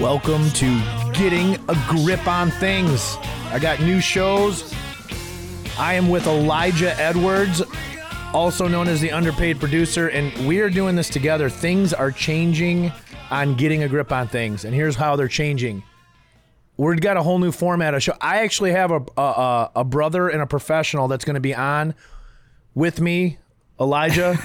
Welcome to Getting a Grip on Things. I got new shows. I am with Elijah Edwards, also known as the underpaid producer, and we are doing this together. Things are changing on Getting a Grip on Things, and here's how they're changing. We've got a whole new format of show. I actually have a brother and a professional that's going to be on with me, Elijah,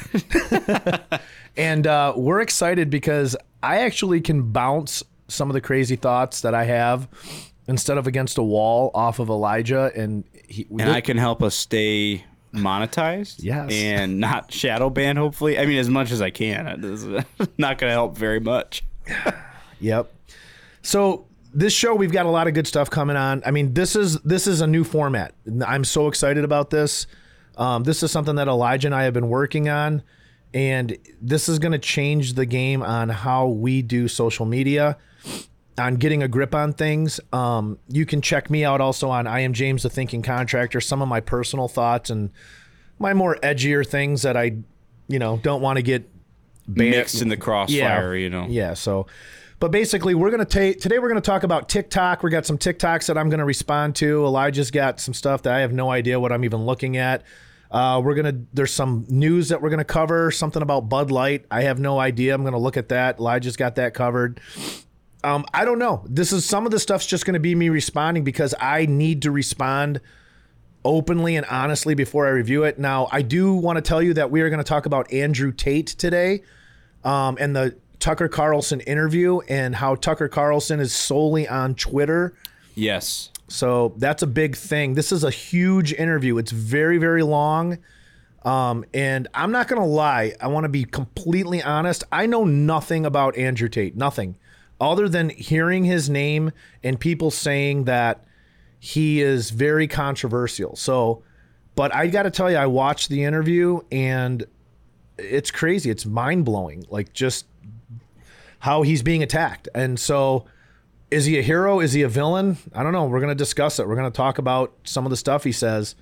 and we're excited because I actually can bounce some of the crazy thoughts that I have instead of against a wall off of Elijah. And I can help us stay monetized and not shadow banned, hopefully. I mean, as much as I can. It's not going to help very much. Yep. So this show, we've got a lot of good stuff coming on. I mean, this is a new format. I'm so excited about this. This is something that Elijah and I have been working on, and this is going to change the game on how we do social media, on Getting a Grip on Things. You can check me out also on I Am James the Thinking Contractor, some of my personal thoughts and my more edgier things that I, don't want to get banned. Mixed in the crossfire, Yeah, so... But basically, today we're going to talk about TikTok. We got some TikToks that I'm going to respond to. Elijah's got some stuff that I have no idea what I'm even looking at. There's some news that we're going to cover, something about Bud Light. I have no idea. I'm going to look at that. Elijah's got that covered. I don't know. Some of the stuff's just going to be me responding because I need to respond openly and honestly before I review it. Now, I do want to tell you that we are going to talk about Andrew Tate today, and the Tucker Carlson interview and how Tucker Carlson is solely on Twitter. Yes. So that's a big thing. This is a huge interview. It's very, very long. And I'm not going to lie. I want to be completely honest. I know nothing about Andrew Tate, nothing other than hearing his name and people saying that he is very controversial. So, but I got to tell you, I watched the interview and it's crazy. It's mind blowing. Like just how he's being attacked. And so is he a hero? Is he a villain? I don't know. We're going to discuss it. We're going to talk about some of the stuff he says.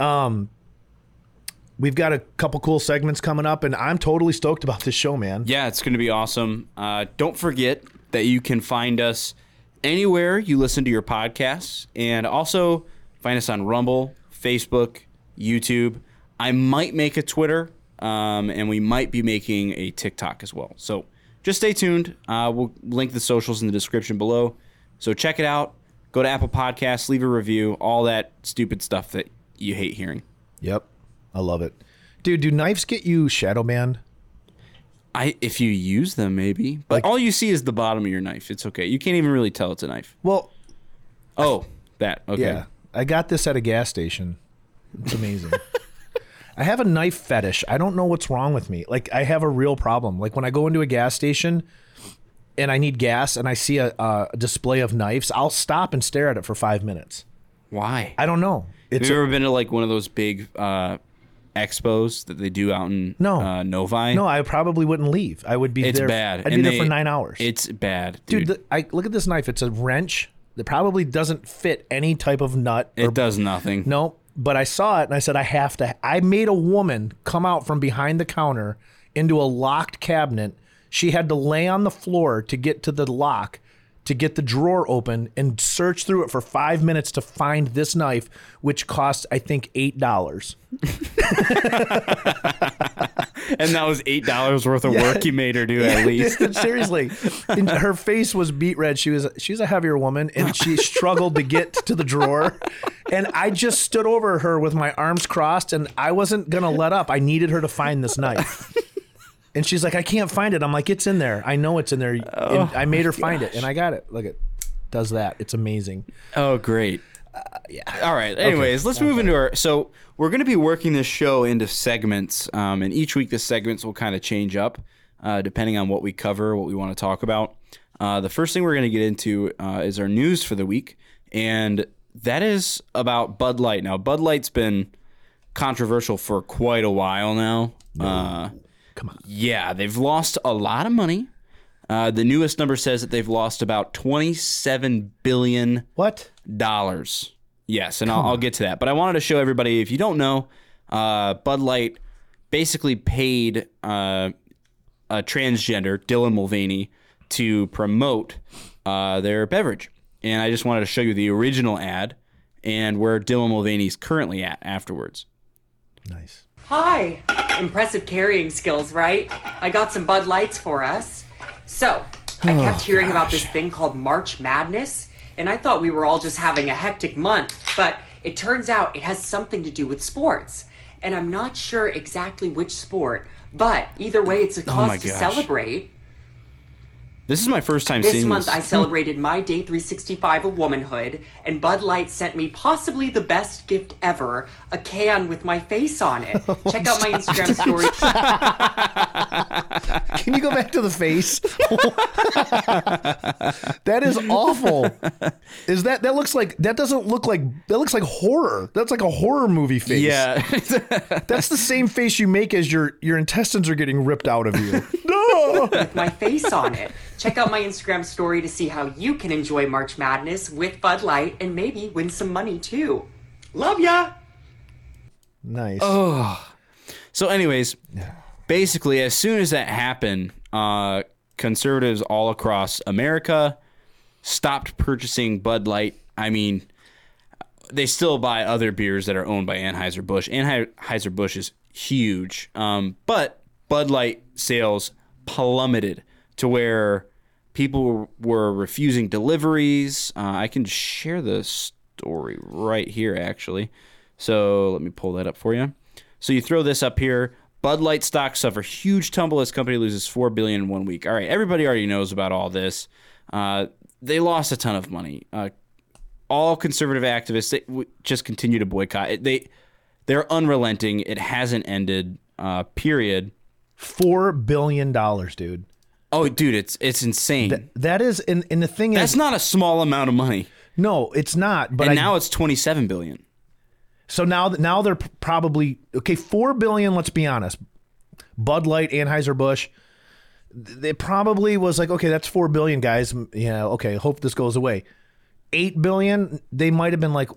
We've got a couple cool segments coming up, and I'm totally stoked about this show, man. Yeah, it's going to be awesome. Don't forget that you can find us anywhere you listen to your podcasts, and also find us on Rumble, Facebook, YouTube. I might make a Twitter, and we might be making a TikTok as well. So just stay tuned. We'll link the socials in the description below. So check it out. Go to Apple Podcasts, leave a review, all that stupid stuff that you hate hearing. Yep. I love it. Dude, do knives get you shadow banned? If you use them, maybe. But like, all you see is the bottom of your knife. It's okay. You can't even really tell it's a knife. Well. Oh, that. Okay. Yeah. I got this at a gas station. It's amazing. I have a knife fetish. I don't know what's wrong with me. Like, I have a real problem. Like, when I go into a gas station and I need gas and I see a display of knives, I'll stop and stare at it for 5 minutes. Why? I don't know. Have you ever been to, like, one of those big expos that they do out in Novi? No, I probably wouldn't leave. I would be it's there. It's bad. I'd be there for 9 hours. It's bad, dude. I look at this knife. It's a wrench that probably doesn't fit any type of nut. It does nothing. Nope. But I saw it and I said, I made a woman come out from behind the counter into a locked cabinet. She had to lay on the floor to get to the lock, to get the drawer open, and search through it for 5 minutes to find this knife, which cost, I think, $8. And that was $8 worth of work you made her do, at least. Seriously. And her face was beet red. She's a heavier woman, and she struggled to get to the drawer. And I just stood over her with my arms crossed, and I wasn't going to let up. I needed her to find this knife. And she's like, I can't find it. I'm like, it's in there. I know it's in there. Oh, and I made her find it, and I got it. Look, it does that. It's amazing. Oh, great. Yeah. All right. Anyways, okay. Let's move into our... So we're going to be working this show into segments, and each week the segments will kind of change up depending on what we cover, what we want to talk about. The first thing we're going to get into is our news for the week, and that is about Bud Light. Now, Bud Light's been controversial for quite a while now. No. Come on. Yeah, they've lost a lot of money. The newest number says that they've lost about $27 billion. What? Dollars. Yes, and I'll get to that. But I wanted to show everybody, if you don't know, Bud Light basically paid a transgender, Dylan Mulvaney, to promote their beverage. And I just wanted to show you the original ad and where Dylan Mulvaney's currently at afterwards. Nice. Hi. Impressive carrying skills, right? I got some Bud Lights for us. So, I kept hearing about this thing called March Madness, and I thought we were all just having a hectic month, but it turns out it has something to do with sports. And I'm not sure exactly which sport, but either way, it's a cause to celebrate. This is my first time seeing this. This month, I celebrated my day 365 of womanhood, and Bud Light sent me possibly the best gift ever, a can with my face on it. Check out my Instagram story. Can you go back to the face? That is awful. Is that, that looks like horror. That's like a horror movie face. Yeah. That's the same face you make as your intestines are getting ripped out of you. No! With my face on it. Check out my Instagram story to see how you can enjoy March Madness with Bud Light and maybe win some money too. Love ya! Nice. Oh. So anyways, basically as soon as that happened, conservatives all across America stopped purchasing Bud Light. I mean, they still buy other beers that are owned by Anheuser-Busch. Anheuser-Busch is huge, but Bud Light sales plummeted to where people were refusing deliveries. I can share the story right here, actually. So let me pull that up for you. So you throw this up here. Bud Light stock suffer huge tumble as company loses $4 billion in 1 week. All right, everybody already knows about all this. They lost a ton of money. All conservative activists, they just continue to boycott. They're unrelenting. It hasn't ended, period. $4 billion, dude. Oh, dude, it's insane. That is, and the thing is, that's not a small amount of money. No, it's not. But now it's $27 billion. So now they're probably okay. $4 billion. Let's be honest. Bud Light, Anheuser-Busch, they probably was like, okay, that's $4 billion, guys. Yeah, okay. Hope this goes away. $8 billion. They might have been like,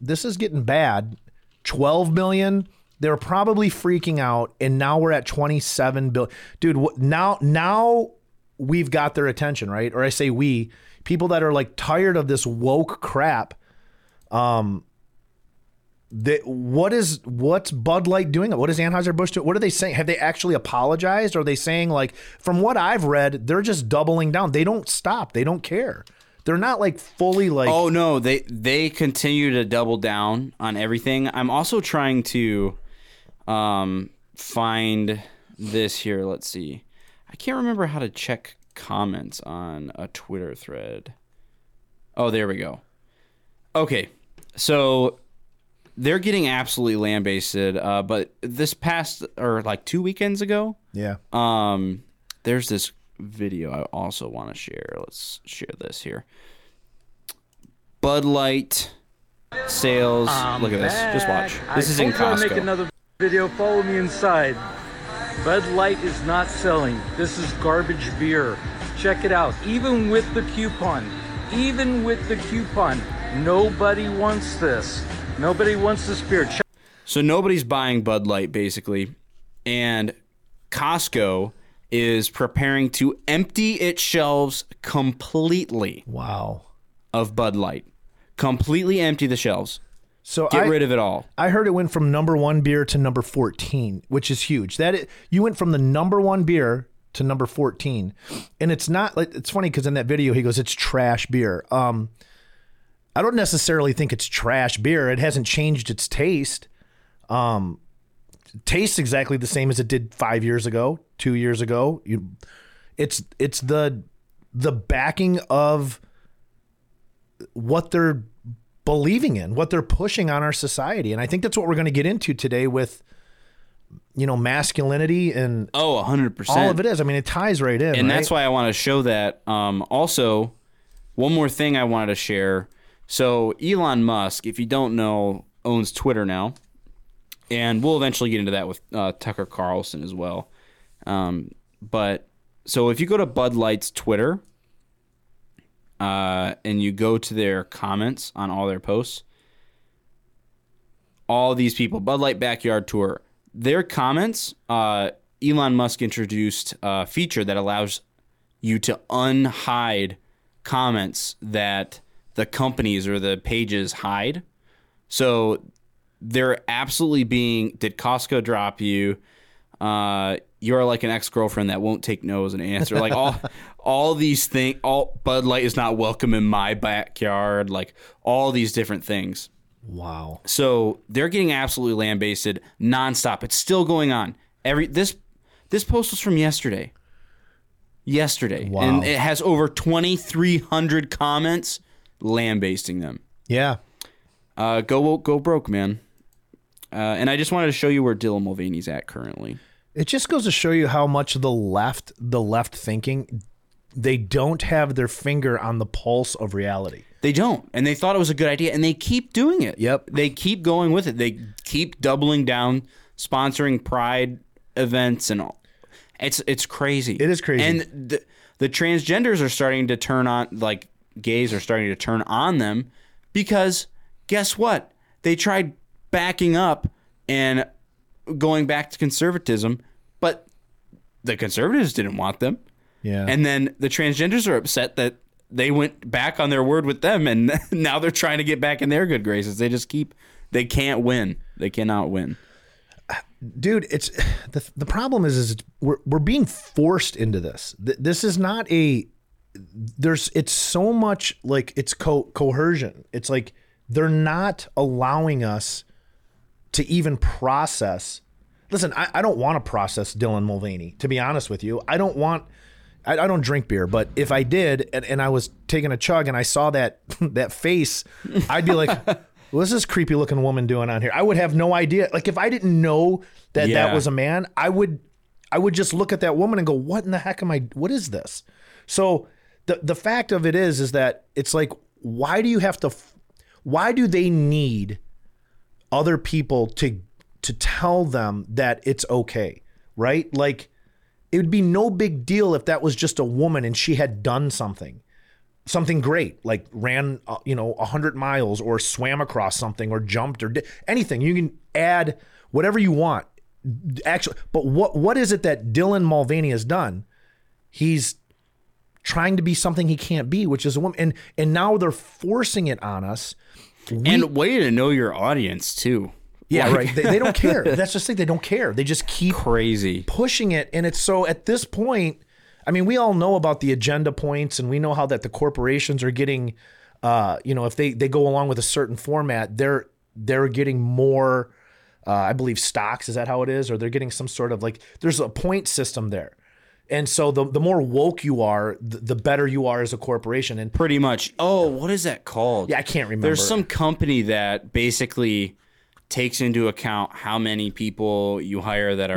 this is getting bad. $12 billion. They were probably freaking out, and now we're at $27 billion. Dude, now we've got their attention, right? Or I say we, people that are like tired of this woke crap. What's Bud Light doing? What is Anheuser-Busch doing? What are they saying? Have they actually apologized? Or are they saying, like, from what I've read, they're just doubling down. They don't stop. They don't care. They're not like fully like. Oh no, they continue to double down on everything. I'm also trying to. Find this here. Let's see. I can't remember how to check comments on a Twitter thread. Oh, there we go. Okay. So they're getting absolutely lambasted. But this past, or like 2 weekends ago. Yeah. There's this video I also want to share. Let's share this here. Bud Light sales. Look at this. Just watch. This is in Costco. Make another video, follow me inside. Bud Light is not selling. This is garbage beer. Check it out. Even with the coupon, nobody wants this. Nobody wants this beer. So nobody's buying Bud Light, basically. And Costco is preparing to empty its shelves completely. Wow. Of Bud Light. Completely empty the shelves. So get rid of it all. I heard it went from number 1 beer to number 14, which is huge. You went from the number 1 beer to number 14, and it's not like it's funny because in that video he goes, "It's trash beer." I don't necessarily think it's trash beer. It hasn't changed its taste. It tastes exactly the same as it did 5 years ago, 2 years ago. It's the backing of what they're believing in, what they're pushing on our society. And I think that's what we're going to get into today with, masculinity and 100%. All of it is. I mean, it ties right in. And right? That's why I want to show that. Also, one more thing I wanted to share. So Elon Musk, if you don't know, owns Twitter now. And we'll eventually get into that with Tucker Carlson as well. But so if you go to Bud Light's Twitter, and you go to their comments on all their posts, all these people, Bud Light Backyard Tour, their comments, Elon Musk introduced a feature that allows you to unhide comments that the companies or the pages hide. So they're absolutely being, did Costco drop you? You're like an ex-girlfriend that won't take no as an answer. Like all these things, all Bud Light is not welcome in my backyard, like all these different things. Wow. So they're getting absolutely lambasted nonstop. It's still going on. This post was from yesterday. Wow. And it has over 2,300 comments lambasting them. Yeah. Go broke, man. And I just wanted to show you where Dylan Mulvaney's at currently. It just goes to show you how much the left thinking, they don't have their finger on the pulse of reality. They don't. And they thought it was a good idea, and they keep doing it. Yep. They keep going with it. They keep doubling down, sponsoring Pride events and all. It's crazy. It is crazy. And the transgenders are starting to turn on, like gays are starting to turn on them, because guess what? They tried backing up and going back to conservatism, but the conservatives didn't want them. Yeah. And then the transgenders are upset that they went back on their word with them, and now they're trying to get back in their good graces. They can't win. They cannot win. Dude, it's the problem is we're being forced into this. This is not a, there's, it's so much like it's coercion. It's like they're not allowing us to even process. Listen, I don't want to process Dylan Mulvaney, to be honest with you. I don't drink beer, but if I did and I was taking a chug and I saw that face, I'd be like, what's this creepy looking woman doing on here? I would have no idea. Like if I didn't know that that was a man, I would just look at that woman and go, what in the heck what is this? So the fact of it is that it's like, why do they need other people to tell them that it's okay, right? Like it would be no big deal if that was just a woman and she had done something great, like ran 100 miles or swam across something or jumped or anything. You can add whatever you want, actually. But what is it that Dylan Mulvaney has done? He's trying to be something he can't be, which is a woman, and now they're forcing it on us. And way to know your audience too. Yeah, like, right. They don't care. That's just the thing. They don't care. They just keep crazy pushing it. And it's so at this point, I mean, we all know about the agenda points, and we know how that the corporations are getting, if they go along with a certain format, they're getting more, I believe stocks, is that how it is? Or they're getting some sort of like, there's a point system there. And so the more woke you are, the better you are as a corporation. And pretty much, what is that called? Yeah, I can't remember. There's some company that basically takes into account how many people you hire that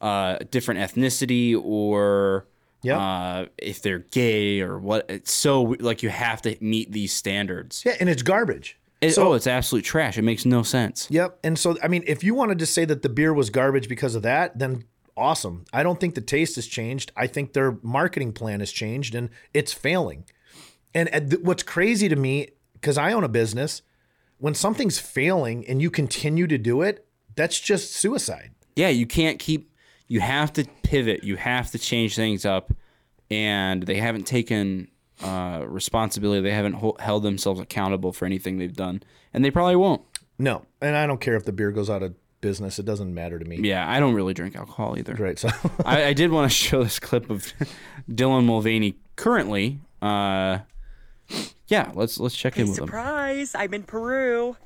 are different ethnicity or... Yeah. If they're gay or what, it's so like you have to meet these standards. Yeah, and it's garbage. It's absolute trash. It makes no sense. Yep. And so, I mean, if you wanted to say that the beer was garbage because of that, then awesome. I don't think the taste has changed. I think their marketing plan has changed, and it's failing. And what's crazy to me, because I own a business, when something's failing and you continue to do it, that's just suicide. Yeah, you can't keep. You have to pivot. You have to change things up, and they haven't taken responsibility. They haven't held themselves accountable for anything they've done, and they probably won't. No, and I don't care if the beer goes out of business. It doesn't matter to me. Yeah, I don't really drink alcohol either. Right. So I did want to show this clip of Dylan Mulvaney currently. Let's check in with him. Surprise! I'm in Peru,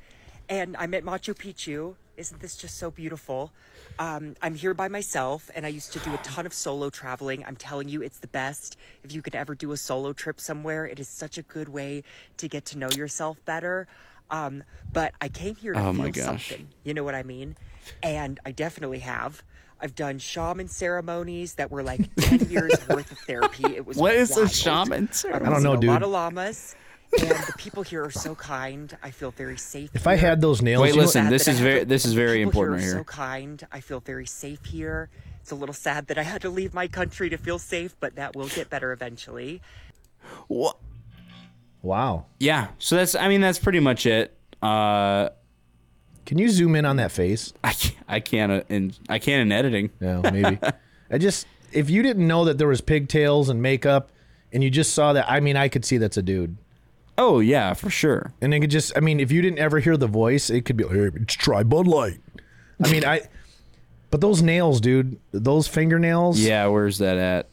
and I'm at Machu Picchu. Isn't this just so beautiful? I'm here by myself, and I used to do a ton of solo traveling. I'm telling you, it's the best. If you could ever do a solo trip somewhere, it is such a good way to get to know yourself better. But I came here to feel something. You know what I mean? And I definitely have. I've done shaman ceremonies that were like 10 years worth of therapy. It was what wild. Is a shaman ceremony? I don't know, dude. A lot of llamas. And the people here are so kind. I feel very safe. If here. I had those nails, wait, listen. This is very important here. So kind. I feel very safe here. It's a little sad that I had to leave my country to feel safe, but that will get better eventually. What? Wow. Yeah. So that's pretty much it. Can you zoom in on that face? I can in editing. Yeah, maybe. If you didn't know that there was pigtails and makeup and you just saw that, I mean, I could see that's a dude. Oh, yeah, for sure. And it could just, I mean, if you didn't ever hear the voice, it could be like, hey, try Bud Light. I mean, but those nails, dude, those fingernails. Yeah, where's that at?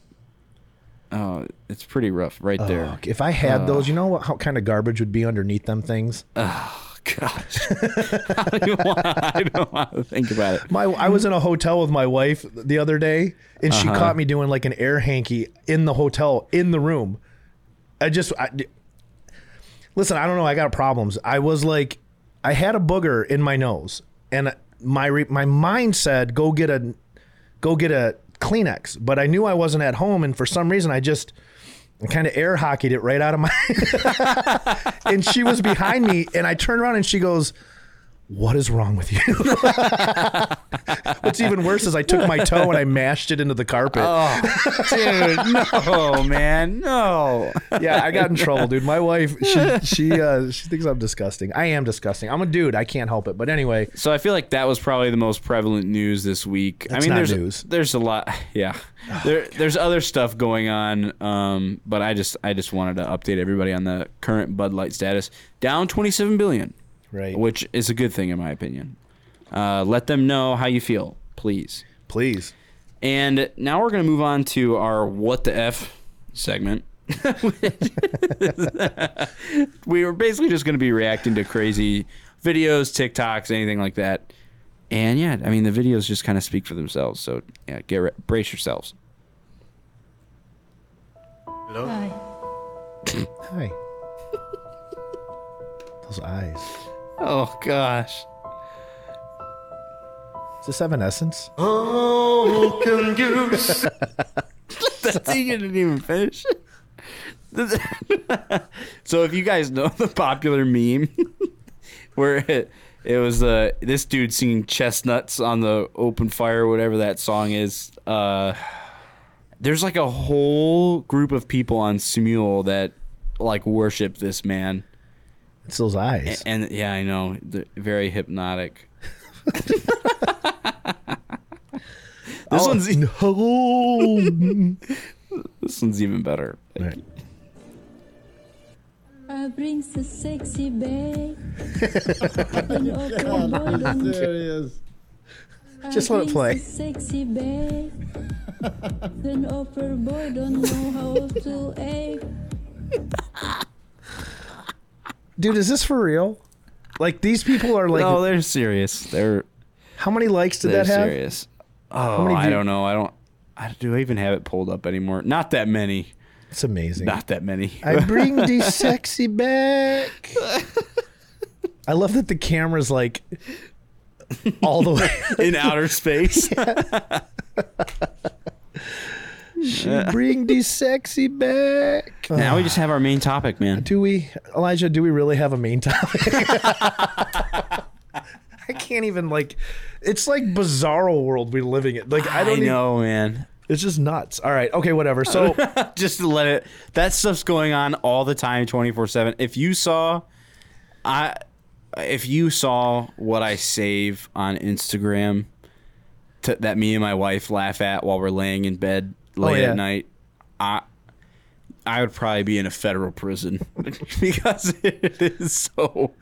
Oh, it's pretty rough right there. If I had those, you know how kind of garbage would be underneath them things? Oh, gosh. I don't want to think about it. I was in a hotel with my wife the other day, and she caught me doing like an air hanky in the hotel, in the room. Listen, I don't know. I got problems. I was like, I had a booger in my nose, and my mind said, go get a Kleenex, but I knew I wasn't at home, and for some reason I just kind of air hockeyed it right out of my and she was behind me, and I turned around and she goes, what is wrong with you? What's even worse is I took my toe and I mashed it into the carpet. Oh, dude, no, man, no. Yeah, I got in trouble, dude. My wife, she thinks I'm disgusting. I am disgusting. I'm a dude. I can't help it. But anyway. So I feel like that was probably the most prevalent news this week. That's not news. There's a lot. Yeah. Oh, there's other stuff going on, but I just wanted to update everybody on the current Bud Light status. Down 27 billion. Right. Which is a good thing, in my opinion. Let them know how you feel, please. Please. And now we're going to move on to our What the F segment. We were basically just going to be reacting to crazy videos, TikToks, anything like that. And yeah, I mean, the videos just kind of speak for themselves. So yeah, brace yourselves. Hello. Hi. Hi. Those eyes. Oh, gosh. Is this Evanescence? Oh, can you... That thing didn't even finish. So if you guys know the popular meme where it was this dude singing Chestnuts on the open fire, whatever that song is, there's like a whole group of people on Smule that like worship this man. It's those eyes. And yeah, I know. They're very hypnotic. This one's even better. Right. I brings the sexy babe. Come on. There he is. Just let it play. Sexy babe. Then upper boy don't know how to act. Dude, is this for real? Like, these people are like... No, they're serious. How many likes did that have? They're serious. Oh, I don't know. Do I even have it pulled up anymore? Not that many. It's amazing. Not that many. I bring the sexy back. I love that the camera's like all the way... in outer space. Yeah. She bring the sexy back. Now we just have our main topic, man. Elijah, do we really have a main topic? I can't even, like, it's like bizarro world we're living in. Like, I know, man. It's just nuts. All right. Okay, whatever. So just to let it, that stuff's going on all the time, 24/7. If you saw what I save on Instagram that me and my wife laugh at while we're laying in bed, at night, I would probably be in a federal prison because it is so.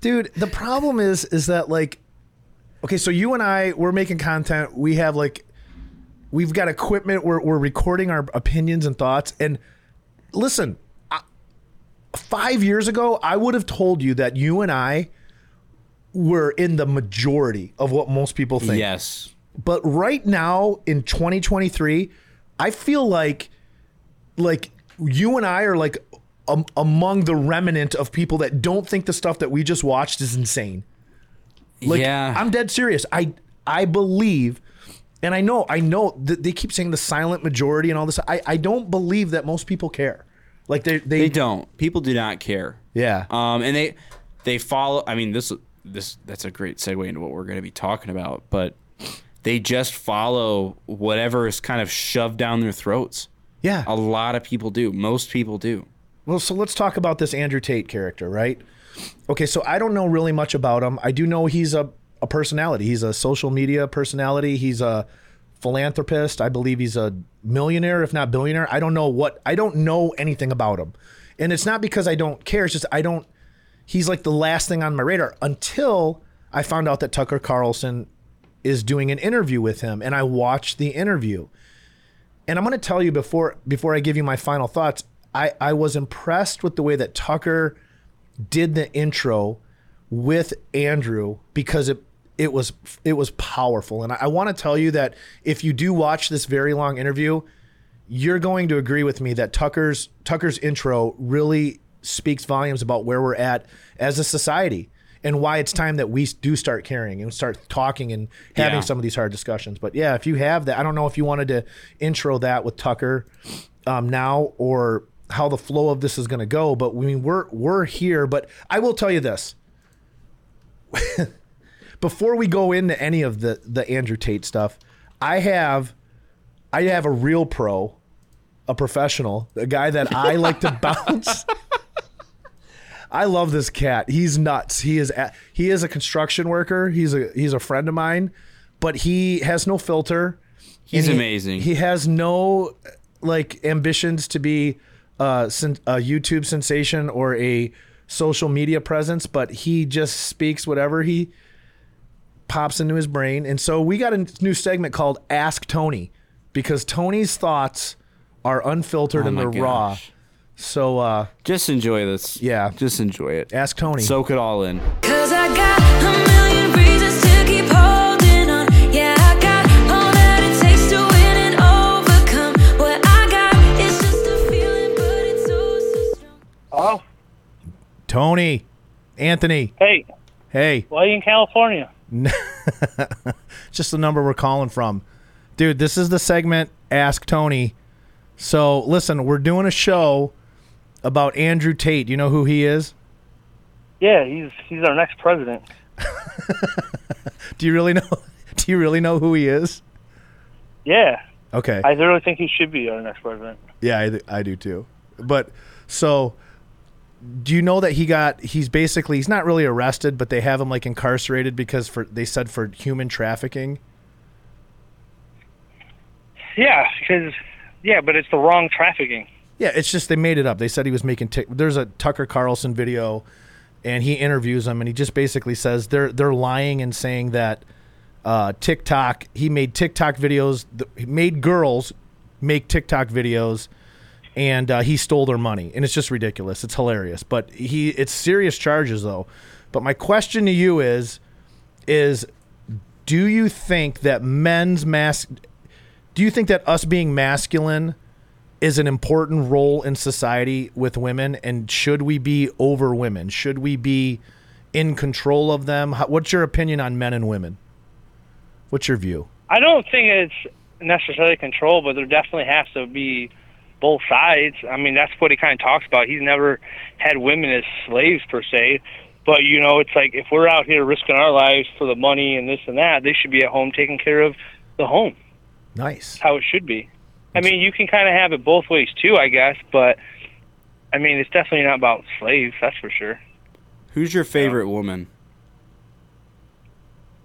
Dude, the problem is that, like, okay, so you and I, we're making content. We have we've got equipment. We're recording our opinions and thoughts. And listen, 5 years ago, I would have told you that you and I were in the majority of what most people think. Yes. But right now in 2023, I feel like you and I are like among the remnant of people that don't think the stuff that we just watched is insane. Like, yeah. I'm dead serious. I believe, and I know that they keep saying the silent majority and all this. I don't believe that most people care. Like they don't. People do not care. Yeah. And they follow. I mean, this that's a great segue into what we're going to be talking about, but. They just follow whatever is kind of shoved down their throats. Yeah. A lot of people do. Most people do. Well, so let's talk about this Andrew Tate character, right? Okay, so I don't know really much about him. I do know he's a personality. He's a social media personality. He's a philanthropist. I believe he's a millionaire, if not billionaire. I don't know anything about him. And it's not because I don't care. It's just he's like the last thing on my radar until I found out that Tucker Carlson is doing an interview with him. And I watched the interview. And I'm going to tell you before I give you my final thoughts, I was impressed with the way that Tucker did the intro with Andrew, because it was powerful. And I want to tell you that if you do watch this very long interview, you're going to agree with me that Tucker's intro really speaks volumes about where we're at as a society and why it's time that we do start caring and start talking and having some of these hard discussions. But yeah, if you have that, I don't know if you wanted to intro that with Tucker now or how the flow of this is going to go, but I mean, we're here. But I will tell you this. Before we go into any of the Andrew Tate stuff, I have a real pro, a professional, a guy that I like to bounce. I love this cat. He's nuts. He is a construction worker. He's a friend of mine, but he has no filter. He's amazing. He has no like ambitions to be a YouTube sensation or a social media presence, but he just speaks whatever he pops into his brain. And so we got a new segment called Ask Tony, because Tony's thoughts are unfiltered and they're raw. So just enjoy this. Yeah. Just enjoy it. Ask Tony. Soak it all in. 'Cause I got a million reasons to keep holding on. Yeah, I got all that it takes to win and overcome. What I got is just a feeling, but it's so strong. Oh. Tony. Anthony. Hey. Why are you in California? Just the number we're calling from. Dude, this is the segment Ask Tony. So listen, we're doing a show about Andrew Tate. You know who he is? Yeah, he's our next president. Do you really know who he is? Yeah. Okay. I really think he should be our next president. Yeah, I do too. But so do you know that he's not really arrested, but they have him like incarcerated because they said for human trafficking? Yeah, but it's the wrong trafficking. Yeah, it's just they made it up. They said he was making there's a Tucker Carlson video and he interviews him and he just basically says they're lying and saying that TikTok, he made TikTok videos, made girls make TikTok videos. And he stole their money. And it's just ridiculous. It's hilarious. But it's serious charges, though. But my question to you is do you think that do you think that us being masculine is an important role in society with women? And should we be over women? Should we be in control of them? What's your opinion on men and women? What's your view? I don't think it's necessarily control, but there definitely has to be both sides. I mean, that's what he kind of talks about. He's never had women as slaves per se, but you know, it's like if we're out here risking our lives for the money and this and that, they should be at home taking care of the home. Nice. That's how it should be. I mean, you can kind of have it both ways too, I guess, but I mean, it's definitely not about slaves, that's for sure. Who's your favorite woman?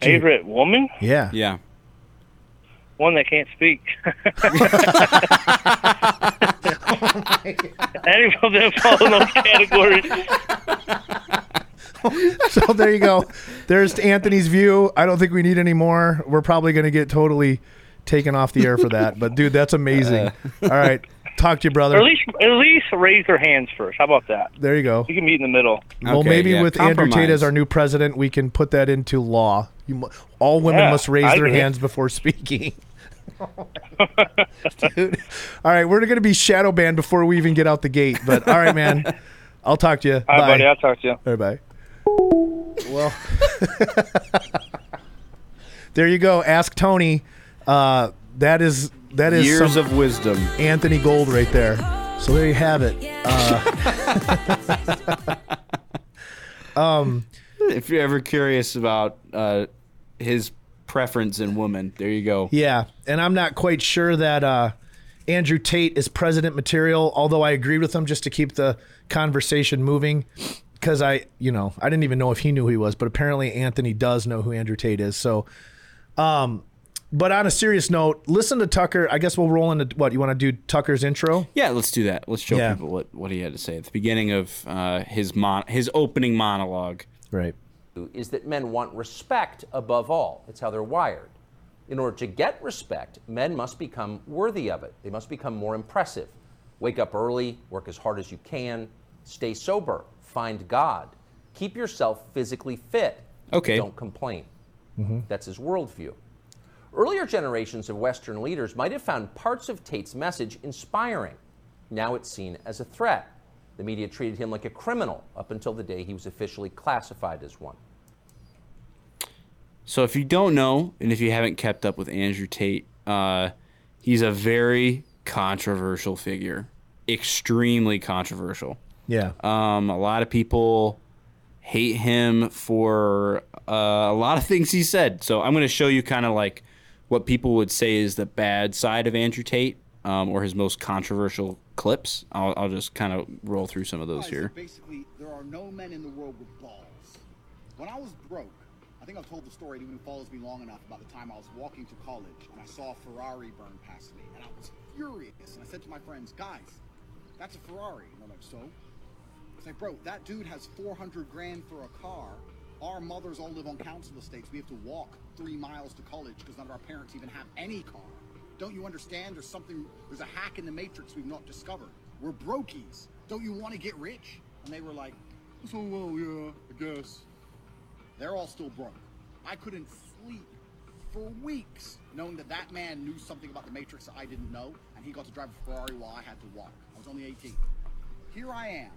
Favorite woman? Yeah. Yeah. One that can't speak. Anyone that falls in those categories. So there you go. There's Anthony's view. I don't think we need any more. We're probably going to get totally taken off the air for that. But, dude, that's amazing. All right. Talk to you, brother. Or at least raise their hands first. How about that? There you go. You can meet in the middle. Well, okay, maybe with Compromise. Andrew Tate as our new president, we can put that into law. All women must raise their hands before speaking. Dude. All right, we're going to be shadow banned before we even get out the gate. But all right, man, I'll talk to you. All right, buddy, I'll talk to you. All right, bye. Well, there you go. Ask Tony. That is years of wisdom. Anthony Gold right there. So there you have it. If you're ever curious about his preference in women, there you go. Yeah, and I'm not quite sure that Andrew Tate is president material, although I agreed with him just to keep the conversation moving. because I didn't even know if he knew who he was, but apparently Anthony does know who Andrew Tate is. So, but on a serious note, listen to Tucker. I guess we'll roll into what you want to do. Tucker's intro. Yeah, let's do that. Let's show people what he had to say at the beginning of his opening monologue. Right. Is that men want respect above all. It's how they're wired. In order to get respect, men must become worthy of it. They must become more impressive. Wake up early, work as hard as you can, stay sober, find God, keep yourself physically fit. Okay. Don't complain. Mm-hmm. That's his worldview. Earlier generations of Western leaders might have found parts of Tate's message inspiring. Now it's seen as a threat. The media treated him like a criminal up until the day he was officially classified as one. So if you don't know, and if you haven't kept up with Andrew Tate, he's a very controversial figure. Extremely controversial. Yeah. A lot of people hate him for a lot of things he said. So I'm going to show you kind of like what people would say is the bad side of Andrew Tate, or his most controversial clips. I'll just kind of roll through some of those here. Basically, there are no men in the world with balls. When I was broke, I think I've told the story, it even follows me long enough, about the time I was walking to college and I saw a Ferrari burn past me, and I was furious. And I said to my friends, guys, that's a Ferrari. And they're like, so? I was like, bro, that dude has $400,000 for a car. Our mothers all live on council estates. We have to walk 3 miles to college because none of our parents even have any car. Don't you understand? There's a hack in the matrix we've not discovered. We're brokies. Don't you want to get rich? And they were like, so, well, yeah, I guess. They're all still broke. I couldn't sleep for weeks knowing that that man knew something about the matrix that I didn't know, and he got to drive a Ferrari while I had to walk. I was only 18. Here I am.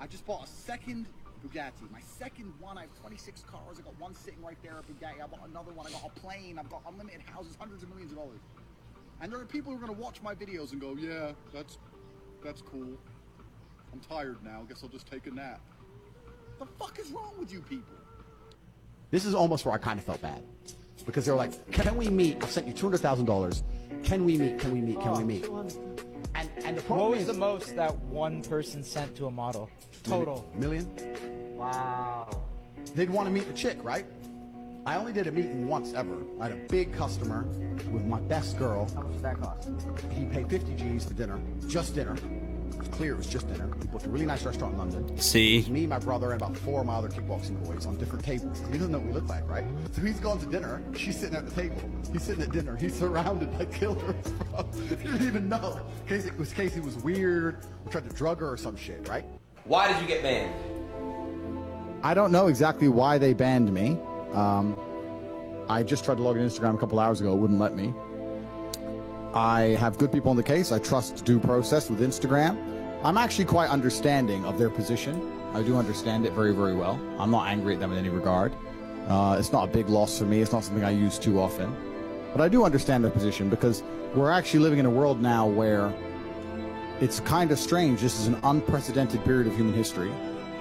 I just bought a second Bugatti. My second one, I have 26 cars. I got one sitting right there at Bugatti. I bought another one. I got a plane. I've got unlimited houses, hundreds of millions of dollars. And there are people who are going to watch my videos and go, yeah, that's cool. I'm tired now. I guess I'll just take a nap. The fuck is wrong with you people? This is almost where I kind of felt bad, because they were like, can we meet? I've sent you $200,000. Can we meet? And the problem is, what was the most that one person sent to a model? Total. Million? Wow. They'd want to meet the chick, right? I only did a meeting once ever. I had a big customer with my best girl. How much did that cost? He paid 50 G's for dinner. Just dinner. It was clear it was just dinner. We booked a really nice restaurant in London. See? It was me, my brother, and about 4 of my other kickboxing boys on different tables. He doesn't know what we look like, right? So he's gone to dinner. She's sitting at the table. He's sitting at dinner. He's surrounded by killers, bro. He didn't even know. Casey was weird. We tried to drug her or some shit, right? Why did you get banned? I don't know exactly why they banned me. I just tried to log in Instagram a couple hours ago. It wouldn't let me. I have good people on the case. I trust due process with Instagram. I'm actually quite understanding of their position. I do understand it very, very well. I'm not angry at them in any regard. It's not a big loss for me. It's not something I use too often. But I do understand their position, because we're actually living in a world now where it's kind of strange. This is an unprecedented period of human history.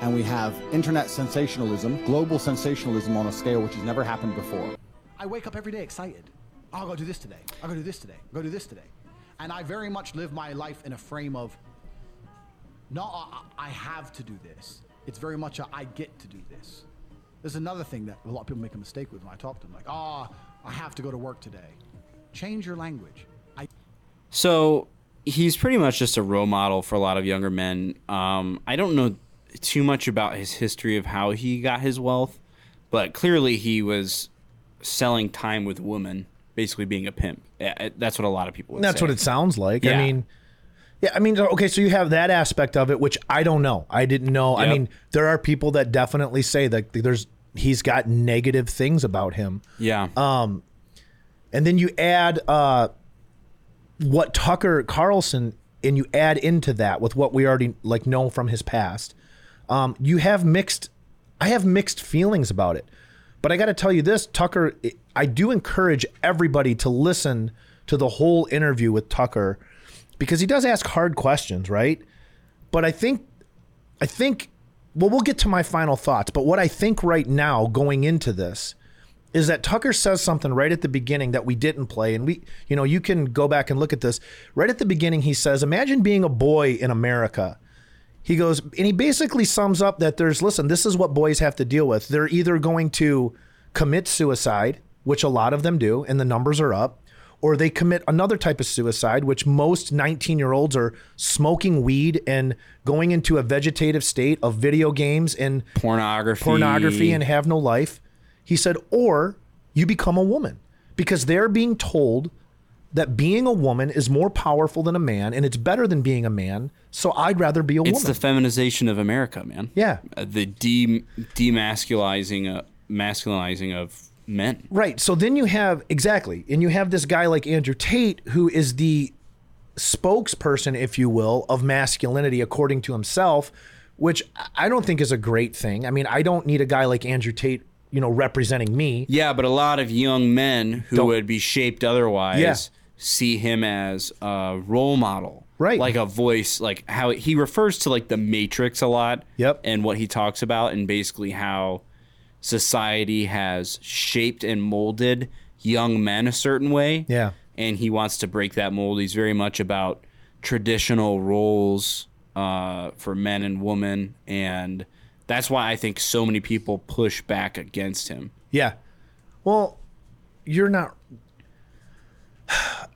And we have internet sensationalism, global sensationalism on a scale which has never happened before. I wake up every day excited. I'll go do this today. I'll go do this today. Go do this today. And I very much live my life in a frame of, no, I have to do this. It's very much a, I get to do this. There's another thing that a lot of people make a mistake with when I talk to them. Like, I have to go to work today. Change your language. So he's pretty much just a role model for a lot of younger men. I don't know too much about his history of how he got his wealth, but clearly he was selling time with women, basically being a pimp. That's what a lot of people would say. That's what it sounds like. Yeah. Okay, so you have that aspect of it, which I don't know. I didn't know. Yep. I mean, there are people that definitely say that he's got negative things about him. Yeah. And then you add what Tucker Carlson, and you add into that with what we already know from his past. I have mixed feelings about it, but I got to tell you this, Tucker, I do encourage everybody to listen to the whole interview with Tucker, because he does ask hard questions. Right. But I think, well, we'll get to my final thoughts, but what I think right now going into this is that Tucker says something right at the beginning that we didn't play. And you can go back and look at this right at the beginning. He says, imagine being a boy in America. He goes, and he basically sums up that there's, listen, this is what boys have to deal with. They're either going to commit suicide, which a lot of them do, and the numbers are up, or they commit another type of suicide, which most 19-year-olds are smoking weed and going into a vegetative state of video games and pornography and have no life. He said, or you become a woman, because they're being told that being a woman is more powerful than a man and it's better than being a man. So I'd rather be a woman. It's the feminization of America, man. Yeah. The demasculinizing of men. Right. So then you have, exactly. And you have this guy like Andrew Tate, who is the spokesperson, if you will, of masculinity, according to himself, which I don't think is a great thing. I mean, I don't need a guy like Andrew Tate, you know, representing me. Yeah. But a lot of young men who would be shaped otherwise see him as a role model. Right. Like a voice, like how he refers to like the Matrix a lot. Yep. And what he talks about, and basically how society has shaped and molded young men a certain way. Yeah. And he wants to break that mold. He's very much about traditional roles for men and women. And that's why I think so many people push back against him. Yeah. Well, you're not...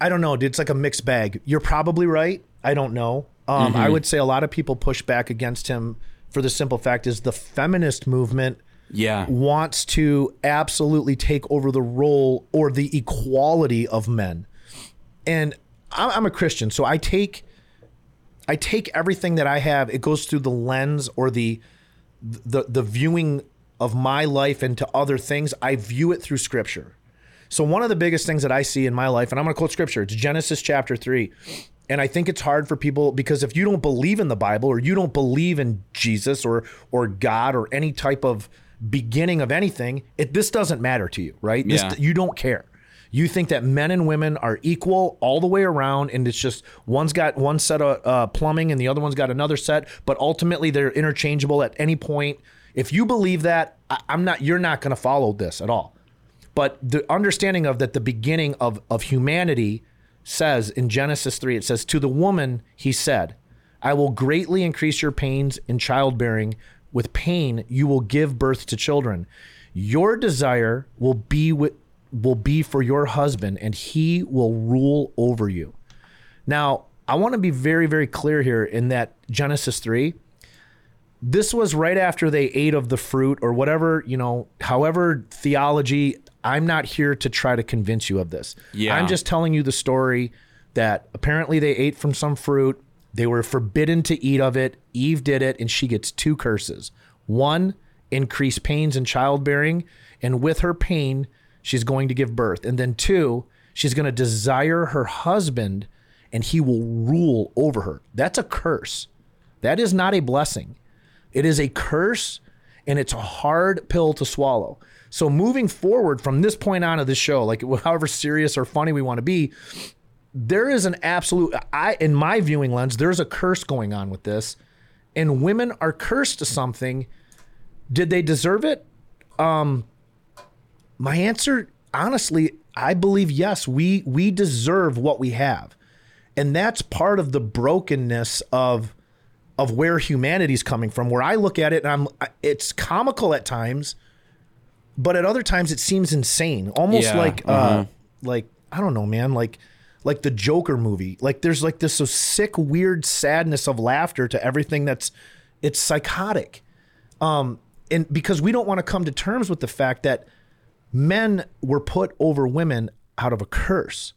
I don't know, dude. It's like a mixed bag. You're probably right. I don't know. I would say a lot of people push back against him for the simple fact is the feminist movement wants to absolutely take over the role or the equality of men. And I'm a Christian, so I take everything that I have. It goes through the lens or the viewing of my life into other things. I view it through Scripture. So one of the biggest things that I see in my life, and I'm going to quote Scripture, it's Genesis chapter 3. And I think it's hard for people, because if you don't believe in the Bible or you don't believe in Jesus or God or any type of beginning of anything, this doesn't matter to you, right? Yeah. This, you don't care. You think that men and women are equal all the way around, and it's just one's got one set of plumbing and the other one's got another set, but ultimately they're interchangeable at any point. If you believe that, you're not going to follow this at all. But the understanding of that, the beginning of humanity says in Genesis 3, it says, to the woman, he said, I will greatly increase your pains in childbearing. With pain, you will give birth to children. Your desire will be for your husband, and he will rule over you. Now, I want to be very, very clear here in that Genesis 3. This was right after they ate of the fruit or whatever, you know, however theology, I'm not here to try to convince you of this. Yeah. I'm just telling you the story that apparently they ate from some fruit. They were forbidden to eat of it. Eve did it, and she gets two curses. One, increased pains in childbearing, and with her pain, she's going to give birth. And then two, she's going to desire her husband, and he will rule over her. That's a curse. That is not a blessing. It is a curse, and it's a hard pill to swallow. So moving forward from this point on of the show, like however serious or funny we want to be, there is an absolute, in my viewing lens, there's a curse going on with this. And women are cursed to something. Did they deserve it? My answer, honestly, I believe yes. We deserve what we have. And that's part of the brokenness of where humanity's coming from, where I look at it, and it's comical at times, but at other times it seems insane. Almost like, I don't know, man, like the Joker movie. Like there's like this so sick, weird sadness of laughter to everything it's psychotic. And because we don't want to come to terms with the fact that men were put over women out of a curse.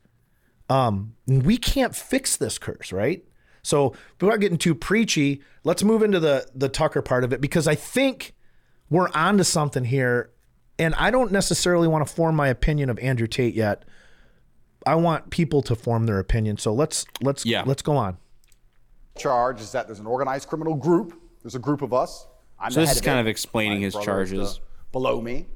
We can't fix this curse, right? So without getting too preachy, let's move into the Tucker part of it, because I think we're onto something here, and I don't necessarily want to form my opinion of Andrew Tate yet. I want people to form their opinion. So let's go on. Charge is that there's an organized criminal group. There's a group of us. I'm so the this is kind of explaining his charges below me,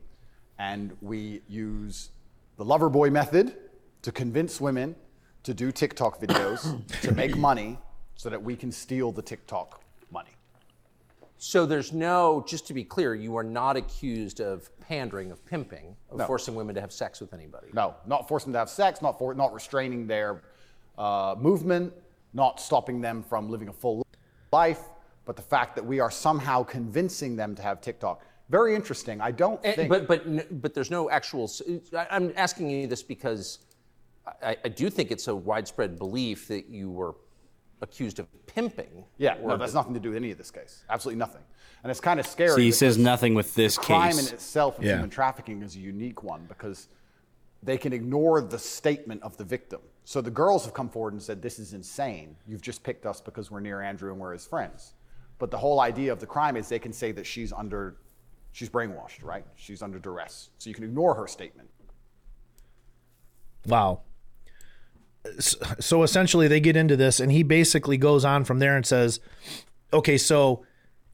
and we use the lover boy method to convince women to do TikTok videos to make money, so that we can steal the TikTok money. So there's no, just to be clear, you are not accused of pandering, of pimping, of forcing women to have sex with anybody. No, not forcing them to have sex, not restraining their movement, not stopping them from living a full life, But the fact that we are somehow convincing them to have TikTok, very interesting. I don't think... But there's no actual... I'm asking you this because I do think it's a widespread belief that you were accused of pimping. Yeah, no, that's nothing to do with any of this case. Absolutely nothing. And it's kind of scary. So he says nothing with this case. Crime in itself of human trafficking is a unique one because they can ignore the statement of the victim. So the girls have come forward and said, this is insane. You've just picked us because we're near Andrew and we're his friends. But the whole idea of the crime is they can say that she's brainwashed, right? She's under duress. So you can ignore her statement. Wow. So essentially they get into this and he basically goes on from there and says, okay, so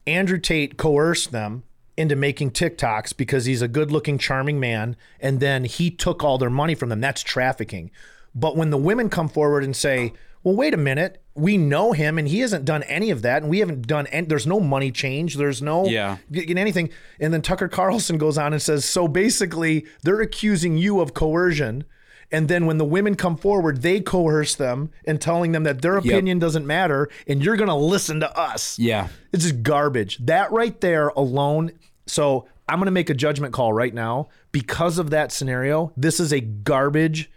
Andrew Tate coerced them into making TikToks because he's a good looking, charming man. And then he took all their money from them. That's trafficking. But when the women come forward and say, well, wait a minute, we know him and he hasn't done any of that. And we haven't done any, there's no money change. There's no anything. And then Tucker Carlson goes on and says, so basically they're accusing you of coercion. And then when the women come forward, they coerce them and telling them that their opinion doesn't matter and you're going to listen to us. Yeah. It's just garbage. That right there alone. So I'm going to make a judgment call right now because of that scenario. This is a garbage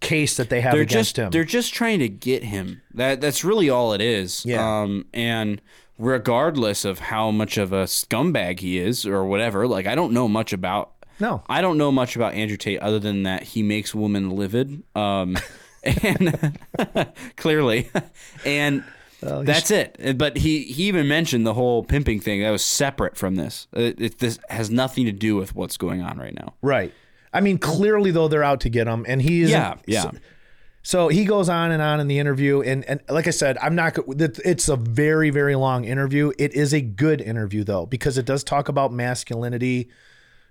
case that they have against him. They're just trying to get him. That's really all it is. Yeah. And regardless of how much of a scumbag he is or whatever, like I don't know much about I don't know much about Andrew Tate other than that he makes women livid, and clearly, and that's it. But he even mentioned the whole pimping thing that was separate from this. This has nothing to do with what's going on right now. Right. I mean, clearly though they're out to get him, and he's So he goes on in the interview, and like I said, I'm not. It's a very, very long interview. It is a good interview though because it does talk about masculinity.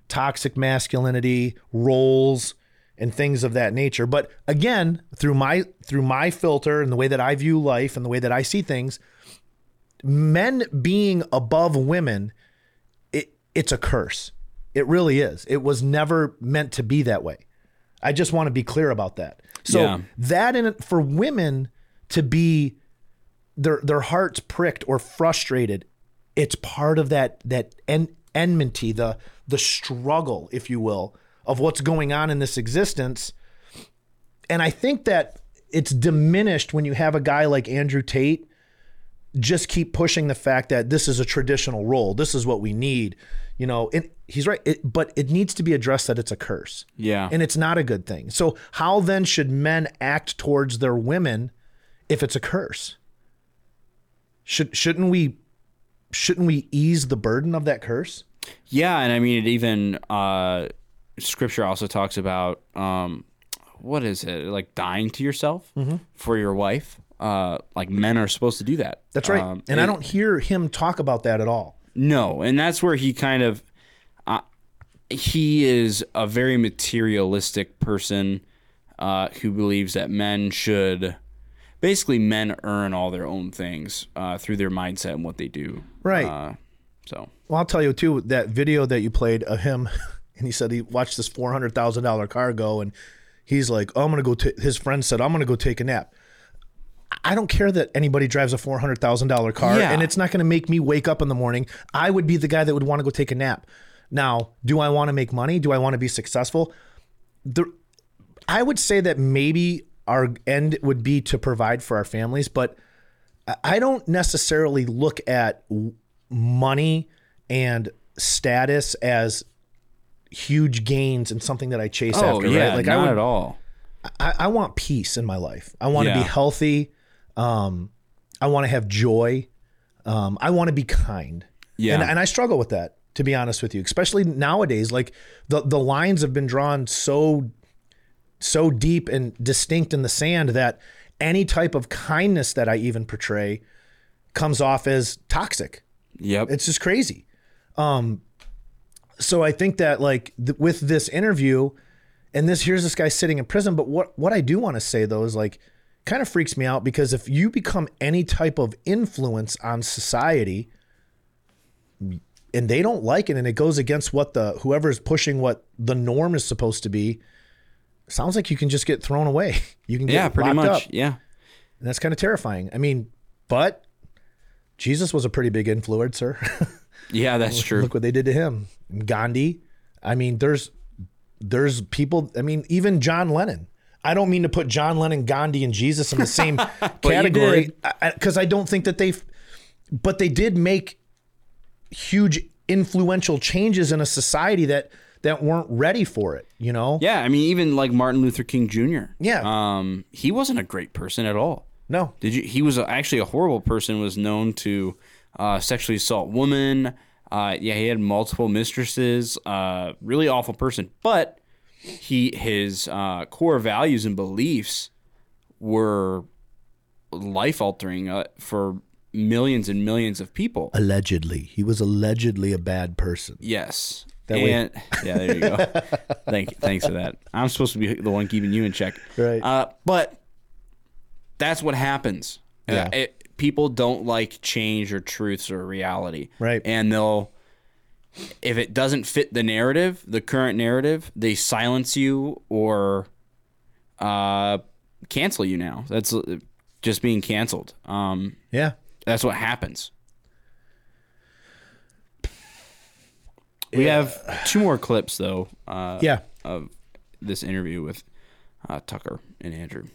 Toxic masculinity, roles, and things of that nature. But again, through my filter and the way that I view life and the way that I see things, men being above women, it's a curse. It really is. It was never meant to be that way. I just want to be clear about that. So that for women to be their hearts pricked or frustrated, it's part of that enmity, the struggle, if you will, of what's going on in this existence. And I think that it's diminished when you have a guy like Andrew Tate just keep pushing the fact that this is a traditional role. This is what we need. You know, and he's right. But it needs to be addressed that it's a curse. Yeah. And it's not a good thing. So how then should men act towards their women if it's a curse? Shouldn't we ease the burden of that curse? Yeah, and I mean, it even scripture also talks about what is it like dying to yourself for your wife? Like men are supposed to do that. That's right. And I don't hear him talk about that at all. No, and that's where he kind of he is a very materialistic person who believes that men should. Basically, men earn all their own things through their mindset and what they do. Right. Well, I'll tell you, too, that video that you played of him, and he said he watched this $400,000 car go, and he's like, oh, I'm going to go his friend said, I'm going to go take a nap. I don't care that anybody drives a $400,000 car, and it's not going to make me wake up in the morning. I would be the guy that would want to go take a nap. Now, do I want to make money? Do I want to be successful? I would say that maybe our end would be to provide for our families, but I don't necessarily look at money and status as huge gains and something that I chase after. Yeah, right? Like not at all. I want peace in my life. I want to be healthy. I want to have joy. I want to be kind. Yeah. And I struggle with that, to be honest with you, especially nowadays. Like the lines have been drawn so deep and distinct in the sand that any type of kindness that I even portray comes off as toxic. Yep. It's just crazy. So I think that like with this interview and here's this guy sitting in prison, but what I do want to say though, is like, kind of freaks me out because if you become any type of influence on society and they don't like it and it goes against what whoever's pushing what the norm is supposed to be, sounds like you can just get thrown away. You can get locked up. Yeah. And that's kind of terrifying. I mean, but Jesus was a pretty big influencer. Yeah, that's true. Look what they did to him. Gandhi. I mean, there's people. I mean, even John Lennon. I don't mean to put John Lennon, Gandhi, and Jesus in the same category, because I don't think that they've. But they did make huge influential changes in a society that weren't ready for it, you know? Yeah, I mean, even like Martin Luther King Jr. Yeah. He wasn't a great person at all. No. He was actually a horrible person, was known to sexually assault women. He had multiple mistresses. Really awful person. But his core values and beliefs were life-altering for millions and millions of people. Allegedly. He was allegedly a bad person. Yes. Yeah, there you go. Thanks for that. I'm supposed to be the one keeping you in check. Right. But that's what happens. Yeah. People don't like change or truths or reality. Right. And if it doesn't fit the narrative, the current narrative, they silence you or cancel you now. That's just being canceled. Yeah. That's what happens. We have two more clips, though, of this interview with Tucker and Andrew.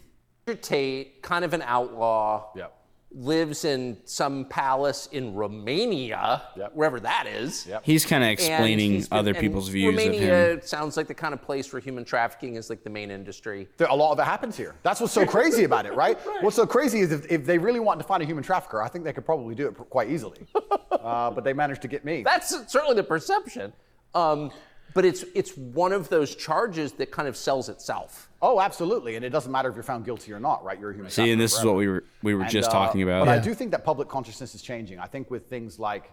Andrew Tate, kind of an outlaw, yep. Lives in some palace in Romania, yep. Wherever that is. Yep. He's kind of explaining other people's views of him. Romania sounds like the kind of place where human trafficking is like the main industry. A lot of it happens here. That's what's so crazy about it, right? Right. What's so crazy is if they really wanted to find a human trafficker, I think they could probably do it quite easily. But they managed to get me. That's certainly the perception. But it's one of those charges that kind of sells itself. Oh, absolutely. And it doesn't matter if you're found guilty or not, right? You're a human. See, and this forever. Is what we were just talking about. But yeah. I do think that public consciousness is changing. I think with things like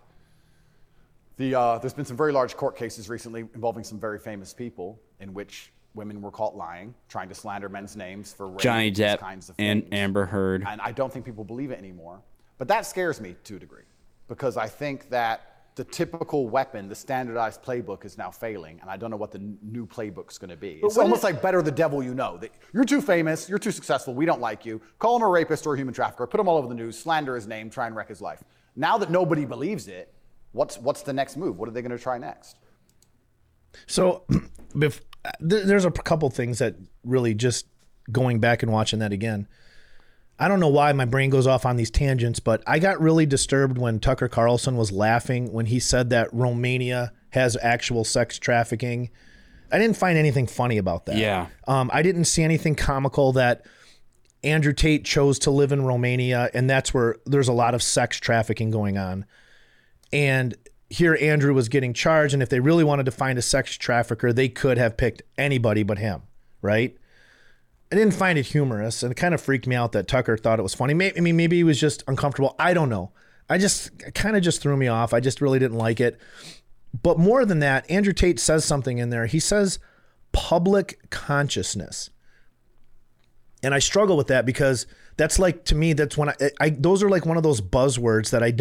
there's been some very large court cases recently involving some very famous people in which women were caught lying, trying to slander men's names for rape, Johnny Depp, kinds of things. And Amber Heard. And I don't think people believe it anymore. But that scares me to a degree, because I think that the typical weapon, the standardized playbook, is now failing, and I don't know what the new playbook's going to be. It's almost like Better the Devil You Know. You're too famous, you're too successful, we don't like you. Call him a rapist or a human trafficker, put him all over the news, slander his name, try and wreck his life. Now that nobody believes it, what's the next move? What are they going to try next? So there's a couple things that really, just going back and watching that again, I don't know why my brain goes off on these tangents, but I got really disturbed when Tucker Carlson was laughing when he said that Romania has actual sex trafficking. I didn't find anything funny about that. Yeah. I didn't see anything comical that Andrew Tate chose to live in Romania, and that's where there's a lot of sex trafficking going on. And here Andrew was getting charged, and if they really wanted to find a sex trafficker, they could have picked anybody but him, right? I didn't find it humorous, and it kind of freaked me out that Tucker thought it was funny. Maybe he was just uncomfortable. I don't know. It kind of just threw me off. I just really didn't like it. But more than that, Andrew Tate says something in there. He says public consciousness. And I struggle with that, because that's like, to me, that's when those are like one of those buzzwords that they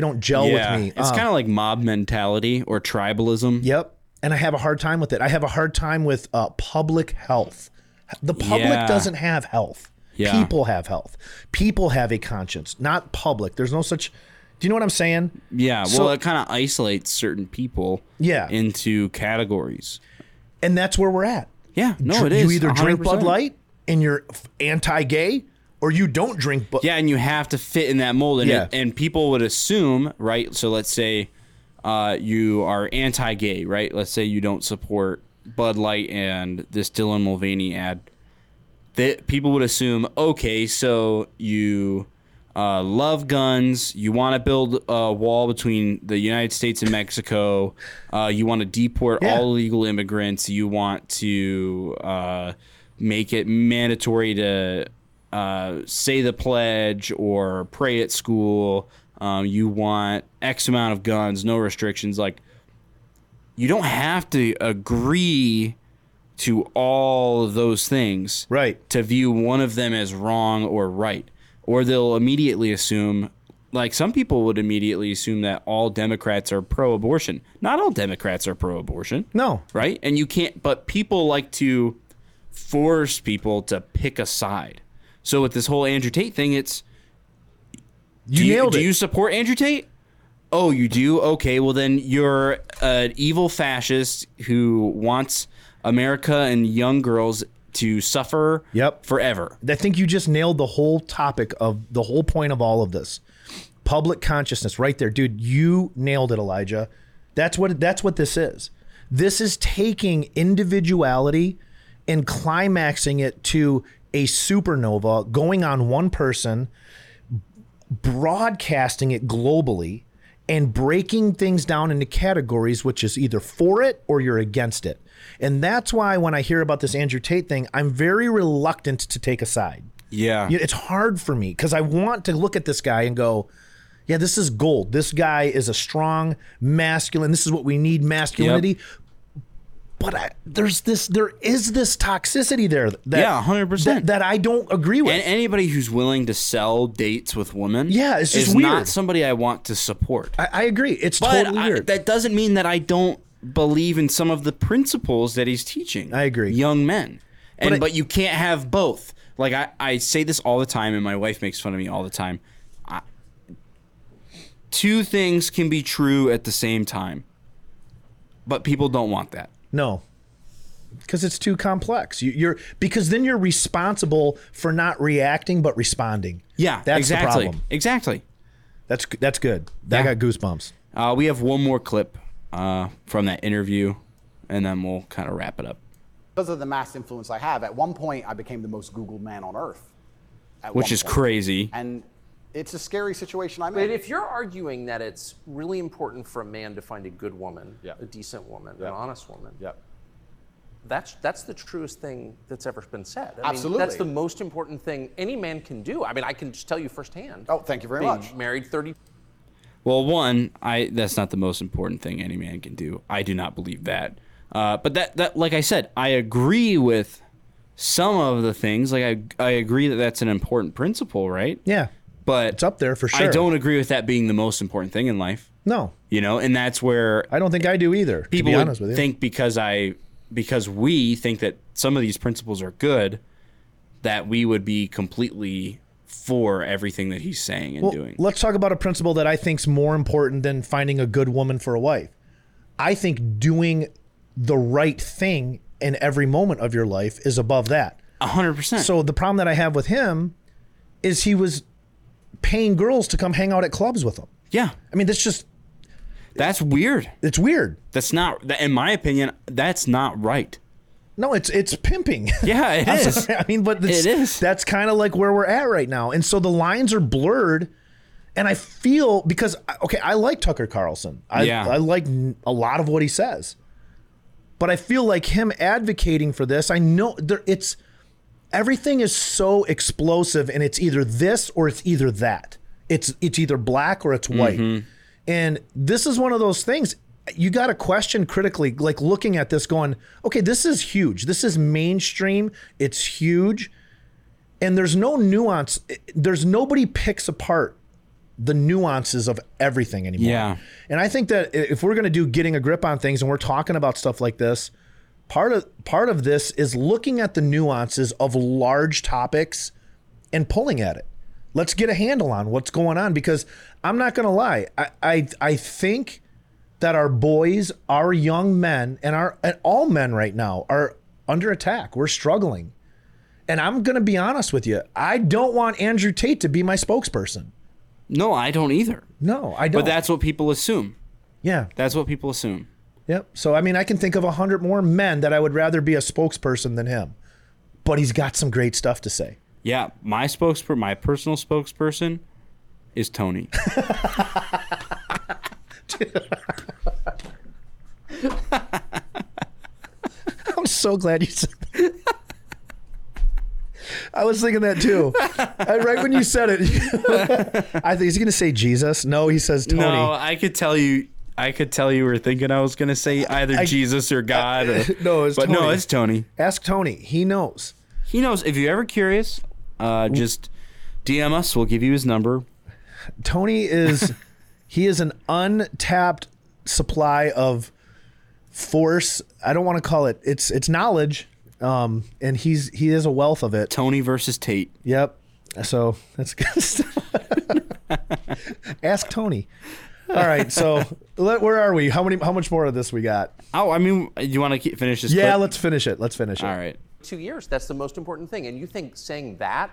don't gel with me. It's kind of like mob mentality or tribalism. Yep. And I have a hard time with it. I have a hard time with public health. The public doesn't have health. Yeah. People have health. People have a conscience, not public. There's no such. Do you know what I'm saying? Yeah. Well, so, it kind of isolates certain people into categories. And that's where we're at. Yeah. No, it is. You either 100%. Drink Bud Light and you're anti-gay, or you don't drink Bud. Yeah, and you have to fit in that mold. And, and people would assume, right? So let's say you are anti-gay, right? Let's say you don't support Bud Light and this Dylan Mulvaney ad, that people would assume, okay, so you love guns, you want to build a wall between the United States and Mexico, you want to deport all illegal immigrants, you want to make it mandatory to say the pledge or pray at school, you want X amount of guns, no restrictions. Like, you don't have to agree to all of those things, right, to view one of them as wrong or right. Or they'll immediately assume, like some people would immediately assume, that all Democrats are pro-abortion. Not all Democrats are pro-abortion. No. Right? And you can't, but people like to force people to pick a side. So with this whole Andrew Tate thing, it's You nailed it. Do you support Andrew Tate? Oh, you do? Okay, well then you're an evil fascist who wants America and young girls to suffer forever. I think you just nailed the whole topic of the whole point of all of this. Public consciousness right there. Dude, you nailed it, Elijah. That's what this is. This is taking individuality and climaxing it to a supernova, going on one person, broadcasting it globally, and breaking things down into categories, which is either for it or you're against it. And that's why when I hear about this Andrew Tate thing, I'm very reluctant to take a side. Yeah. It's hard for me because I want to look at this guy and go, yeah, this is gold. This guy is a strong, masculine. This is what we need, masculinity. Yep. But there is this toxicity there that 100% that I don't agree with. And anybody who's willing to sell dates with women it's just is weird. Not somebody I want to support. I agree. It's totally weird. That doesn't mean that I don't believe in some of the principles that he's teaching. I agree. Young men. But you can't have both. Like I say this all the time, and my wife makes fun of me all the time. Two things can be true at the same time, but people don't want that. No, because it's too complex. Because then you're responsible for not reacting but responding. Yeah, that's exactly the problem. Exactly. That's good. That got goosebumps. We have one more clip from that interview, and then we'll kind of wrap it up. Because of the mass influence I have, at one point I became the most Googled man on earth. Which is crazy. And it's a scary situation I'm in. But if you're arguing that it's really important for a man to find a good woman, a decent woman, an honest woman, that's the truest thing that's ever been said. Absolutely. That's the most important thing any man can do. I mean, I can just tell you firsthand. Oh, thank you very much. Married 30. Well, that's not the most important thing any man can do. I do not believe that. But that, like I said, I agree with some of the things. Like I agree that that's an important principle, right? Yeah. But it's up there for sure. I don't agree with that being the most important thing in life. No. You know, and that's where I don't think I do either. People to be honest with you. Think because we think that some of these principles are good, that we would be completely for everything that he's saying and doing. Let's talk about a principle that I think's more important than finding a good woman for a wife. I think doing the right thing in every moment of your life is above that. 100%. So the problem that I have with him is he was paying girls to come hang out at clubs with him. Yeah. I mean, that's weird. It's weird. That's not, in my opinion, that's not right. No, it's pimping. Yeah, it is. Sorry. I mean, but it is. That's kind of like where we're at right now. And so the lines are blurred. And I feel I like Tucker Carlson. I like a lot of what he says. But I feel like him advocating for this, I know everything is so explosive, and it's either this or it's either that. It's either black or it's white. Mm-hmm. And this is one of those things you got to question critically, like looking at this going, okay, this is huge. This is mainstream. It's huge. And there's no nuance. Nobody picks apart the nuances of everything anymore. Yeah. And I think that if we're going to do Getting a Grip on Things and we're talking about stuff like this, part of this is looking at the nuances of large topics and pulling at it. Let's get a handle on what's going on, because I'm not going to lie. I think that our boys, our young men, and all men right now are under attack. We're struggling. And I'm going to be honest with you. I don't want Andrew Tate to be my spokesperson. No, I don't either. No, I don't. But that's what people assume. Yeah. That's what people assume. Yep. So, I mean, I can think of 100 more men that I would rather be a spokesperson than him. But he's got some great stuff to say. Yeah. My personal spokesperson is Tony. I'm so glad you said that. I was thinking that too. Right when you said it, I think he's going to say Jesus. No, he says Tony. No, I could tell you were thinking I was going to say either Jesus or God. Tony. No, it's Tony. Ask Tony. He knows. He knows. If you're ever curious, just DM us. We'll give you his number. Tony is an untapped supply of force. I don't want to call it. It's knowledge. And he is a wealth of it. Tony versus Tate. Yep. So that's good stuff. Ask Tony. All right, so where are we? How much more of this we got? Oh, I mean, you want to finish this? Yeah, clip? Let's finish it. All right. 2 years, that's the most important thing. And you think saying that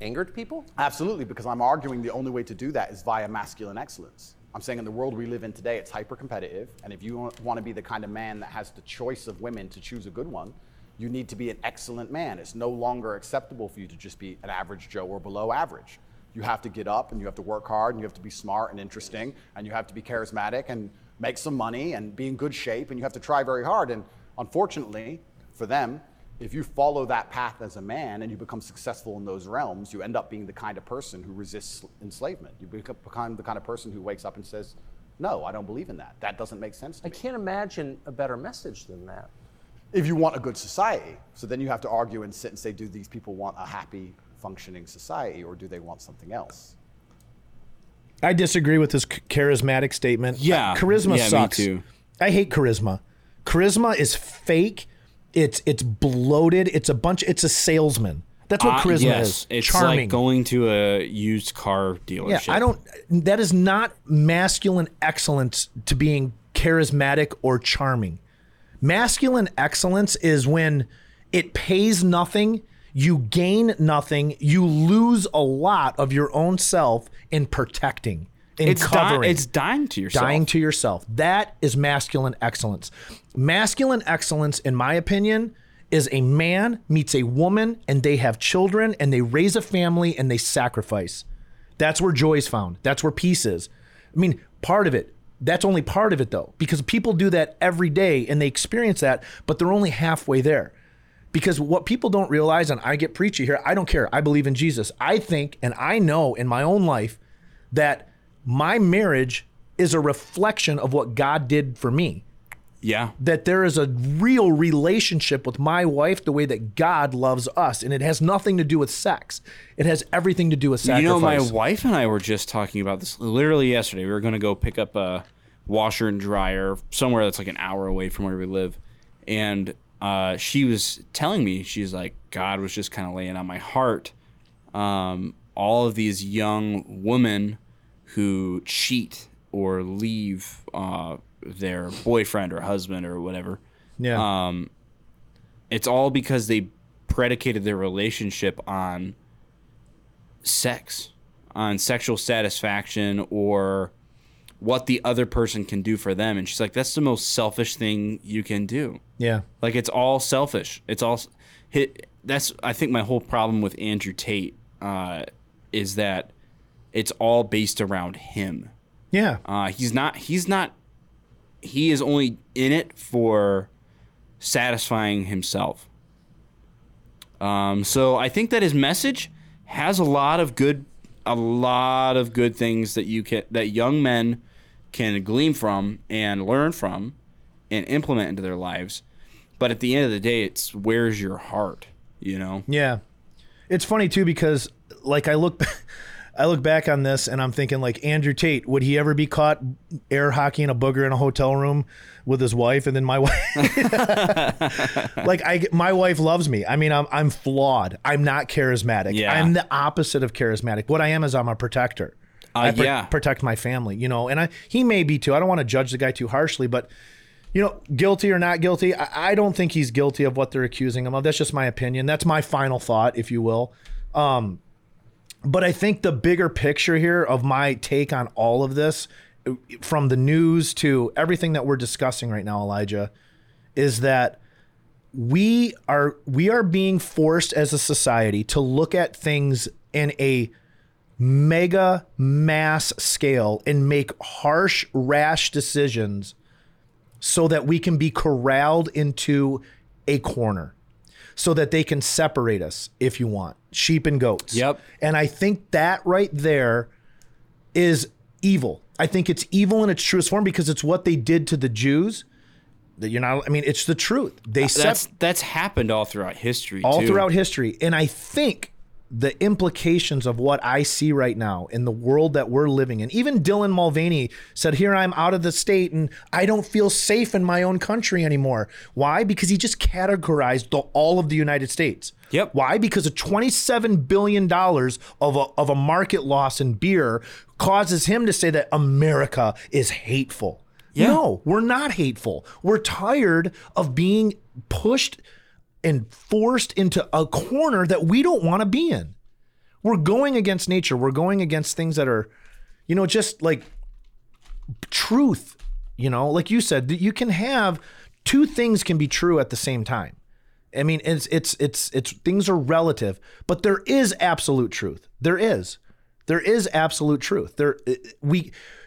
angered people? Absolutely, because I'm arguing the only way to do that is via masculine excellence. I'm saying in the world we live in today, it's hyper-competitive. And if you want to be the kind of man that has the choice of women to choose a good one, you need to be an excellent man. It's no longer acceptable for you to just be an average Joe or below average. You have to get up and you have to work hard and you have to be smart and interesting and you have to be charismatic and make some money and be in good shape and you have to try very hard. And unfortunately for them, if you follow that path as a man and you become successful in those realms, you end up being the kind of person who resists enslavement. You become the kind of person who wakes up and says, no, I don't believe in that. That doesn't make sense to me. I can't imagine a better message than that. If you want a good society. So then you have to argue and sit and say, do these people want a happy, functioning society, or do they want something else? I disagree with this charismatic statement. Yeah, charisma sucks. Me too. I hate charisma. Charisma is fake. It's bloated. It's a salesman. That's what charisma is. It's charming. Like going to a used car dealership. Yeah, that is not masculine excellence to being charismatic or charming. Masculine excellence is when it pays nothing. You gain nothing. You lose a lot of your own self in protecting, covering. It's dying to yourself. That is masculine excellence. Masculine excellence, in my opinion, is a man meets a woman and they have children and they raise a family and they sacrifice. That's where joy's found. That's where peace is. I mean, part of it. That's only part of it, though, because people do that every day and they experience that, but they're only halfway there. Because what people don't realize, and I get preachy here, I don't care. I believe in Jesus. I think, and I know in my own life, that my marriage is a reflection of what God did for me. Yeah. That there is a real relationship with my wife the way that God loves us. And it has nothing to do with sex. It has everything to do with sacrifice. You know, my wife and I were just talking about this literally yesterday. We were going to go pick up a washer and dryer somewhere that's like an hour away from where we live. And she was telling me, she's like, God was just kind of laying on my heart all of these young women who cheat or leave their boyfriend or husband or whatever. Yeah. It's all because they predicated their relationship on sex, on sexual satisfaction or what the other person can do for them. And she's like, that's the most selfish thing you can do. Yeah. Like, it's all selfish. That's, I think, my whole problem with Andrew Tate is that it's all based around him. Yeah. He is only in it for satisfying himself. So I think that his message has a lot of good things that young men can glean from and learn from and implement into their lives. But at the end of the day, it's where's your heart, you know? Yeah. It's funny too, because like I look back on this and I'm thinking, like, Andrew Tate, would he ever be caught air hockeying a booger in a hotel room with his wife? And then my wife, like, my wife loves me. I mean, I'm flawed. I'm not charismatic. Yeah. I'm the opposite of charismatic. What I am is I'm a protector. I protect my family, you know, and he may be too. I don't want to judge the guy too harshly, but, you know, guilty or not guilty, I don't think he's guilty of what they're accusing him of. That's just my opinion. That's my final thought, if you will. But I think the bigger picture here of my take on all of this, from the news to everything that we're discussing right now, Elijah, is that we are being forced as a society to look at things in a mega mass scale and make harsh, rash decisions so that we can be corralled into a corner, so that they can separate us, if you want, sheep and goats. Yep. And I think that right there is evil. I think it's evil in its truest form, because it's what they did to the Jews. It's the truth. That's happened all throughout history. And I think the implications of what I see right now in the world that we're living in. Even Dylan Mulvaney said, here I'm out of the state and I don't feel safe in my own country anymore. Why? Because he just categorized all of the United States. Yep. Why? Because of $27 billion of a market loss in beer causes him to say that America is hateful. Yeah. No, we're not hateful. We're tired of being pushed and forced into a corner that we don't want to be in. We're going against nature. We're going against things that are, you know, just like truth. You know, like you said, you can have two things can be true at the same time. I mean, it's things are relative, but there is absolute truth. There is absolute truth.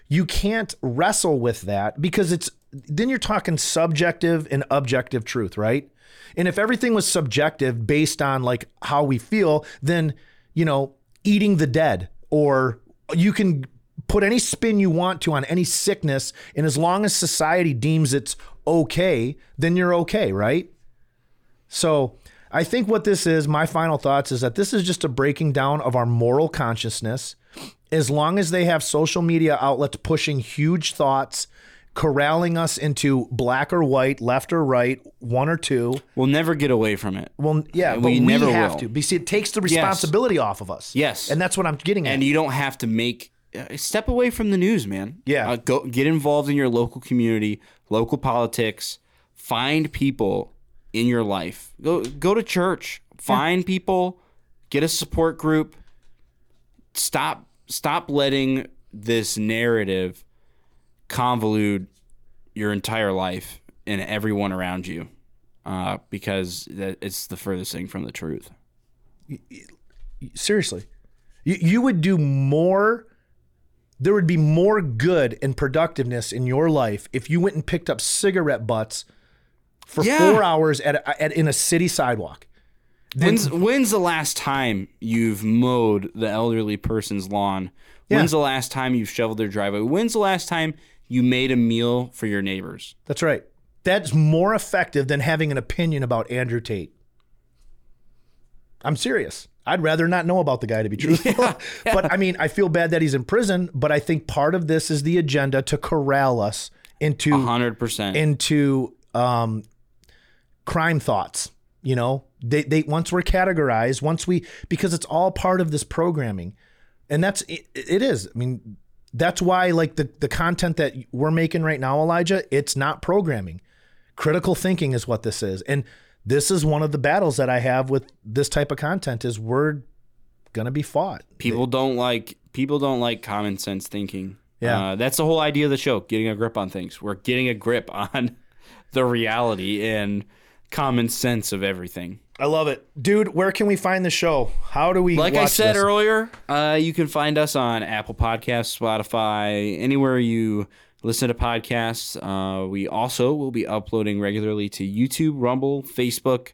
You can't wrestle with that because then you're talking subjective and objective truth, right? And if everything was subjective based on like how we feel, then, you know, eating the dead, or you can put any spin you want to on any sickness. And as long as society deems it's okay, then you're okay, right? So I think what this is, my final thoughts is that this is just a breaking down of our moral consciousness. As long as they have social media outlets pushing huge thoughts, corralling us into black or white, left or right, one or two. We'll never get away from it. Well, yeah, and we never have to. But see, it takes the responsibility off of us. Yes. And that's what I'm getting at. And you don't have to step away from the news, man. Yeah. Go get involved in your local community, local politics, find people in your life. Go to church, find people, get a support group. Stop letting this narrative convolute your entire life and everyone around you, because it's the furthest thing from the truth. Seriously, you would do more. There would be more good and productiveness in your life if you went and picked up cigarette butts for 4 hours in a city sidewalk. When's the last time you've mowed the elderly person's lawn? Yeah. When's the last time you've shoveled their driveway? When's the last time you made a meal for your neighbors? That's right. That's more effective than having an opinion about Andrew Tate. I'm serious. I'd rather not know about the guy, to be truthful. Yeah, yeah. But I mean, I feel bad that he's in prison, but I think part of this is the agenda to corral us into 100% into crime thoughts. You know, they once we're categorized, because it's all part of this programming. And it is. I mean, that's why, like, the content that we're making right now, Elijah, it's not programming. Critical thinking is what this is. And this is one of the battles that I have with this type of content is we're going to be fought. People don't like common sense thinking. Yeah. That's the whole idea of the show, Getting a Grip on Things. We're getting a grip on the reality and common sense of everything. I love it. Dude, where can we find the show? How do we watch this? Like I said earlier, you can find us on Apple Podcasts, Spotify, anywhere you listen to podcasts. We also will be uploading regularly to YouTube, Rumble, Facebook.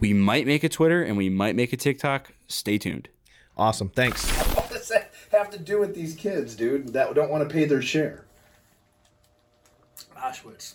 We might make a Twitter and we might make a TikTok. Stay tuned. Awesome. Thanks. What does that have to do with these kids, dude, that don't want to pay their share? Auschwitz.